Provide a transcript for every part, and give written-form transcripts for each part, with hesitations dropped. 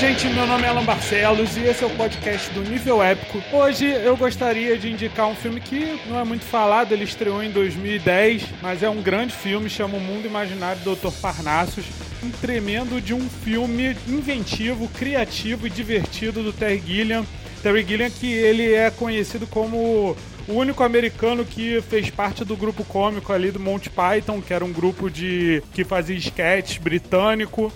gente, meu nome é Alan Barcelos e esse é o podcast do Nível Épico. Hoje eu gostaria de indicar um filme que não é muito falado, ele estreou em 2010, mas é um grande filme, chama O Mundo Imaginário do Dr. Parnassus. Um tremendo de um filme inventivo, criativo e divertido do Terry Gilliam. Terry Gilliam, que ele é conhecido como o único americano que fez parte do grupo cômico ali do Monty Python, que era um grupo que fazia sketch britânico.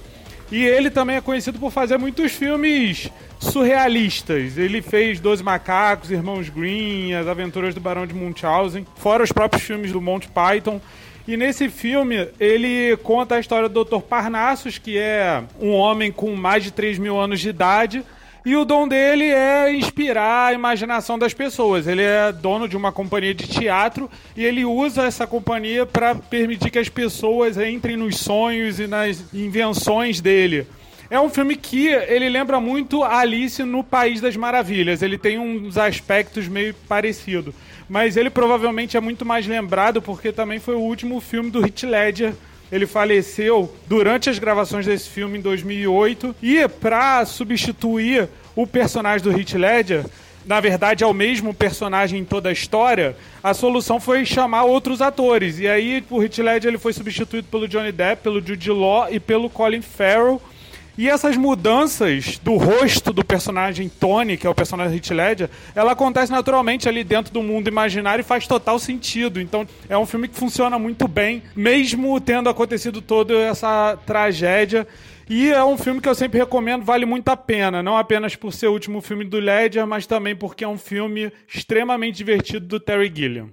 E ele também é conhecido por fazer muitos filmes surrealistas. Ele fez Doze Macacos, Irmãos Grimm, As Aventuras do Barão de Munchausen, fora os próprios filmes do Monty Python. E nesse filme, ele conta a história do Dr. Parnassus, que é um homem com mais de 3 mil anos de idade. E o dom dele é inspirar a imaginação das pessoas. Ele é dono de uma companhia de teatro e ele usa essa companhia para permitir que as pessoas entrem nos sonhos e nas invenções dele. É um filme que ele lembra muito Alice no País das Maravilhas. Ele tem uns aspectos meio parecidos. Mas ele provavelmente é muito mais lembrado porque também foi o último filme do Heath Ledger. Ele faleceu durante as gravações desse filme em 2008 e para substituir o personagem do Heath Ledger, na verdade é o mesmo personagem em toda a história, a solução foi chamar outros atores. E aí o Heath Ledger ele foi substituído pelo Johnny Depp, pelo Jude Law e pelo Colin Farrell. E essas mudanças do rosto do personagem Tony, que é o personagem do Heath Ledger, ela acontece naturalmente ali dentro do mundo imaginário e faz total sentido. Então é um filme que funciona muito bem, mesmo tendo acontecido toda essa tragédia. E é um filme que eu sempre recomendo, vale muito a pena. Não apenas por ser o último filme do Ledger, mas também porque é um filme extremamente divertido do Terry Gilliam.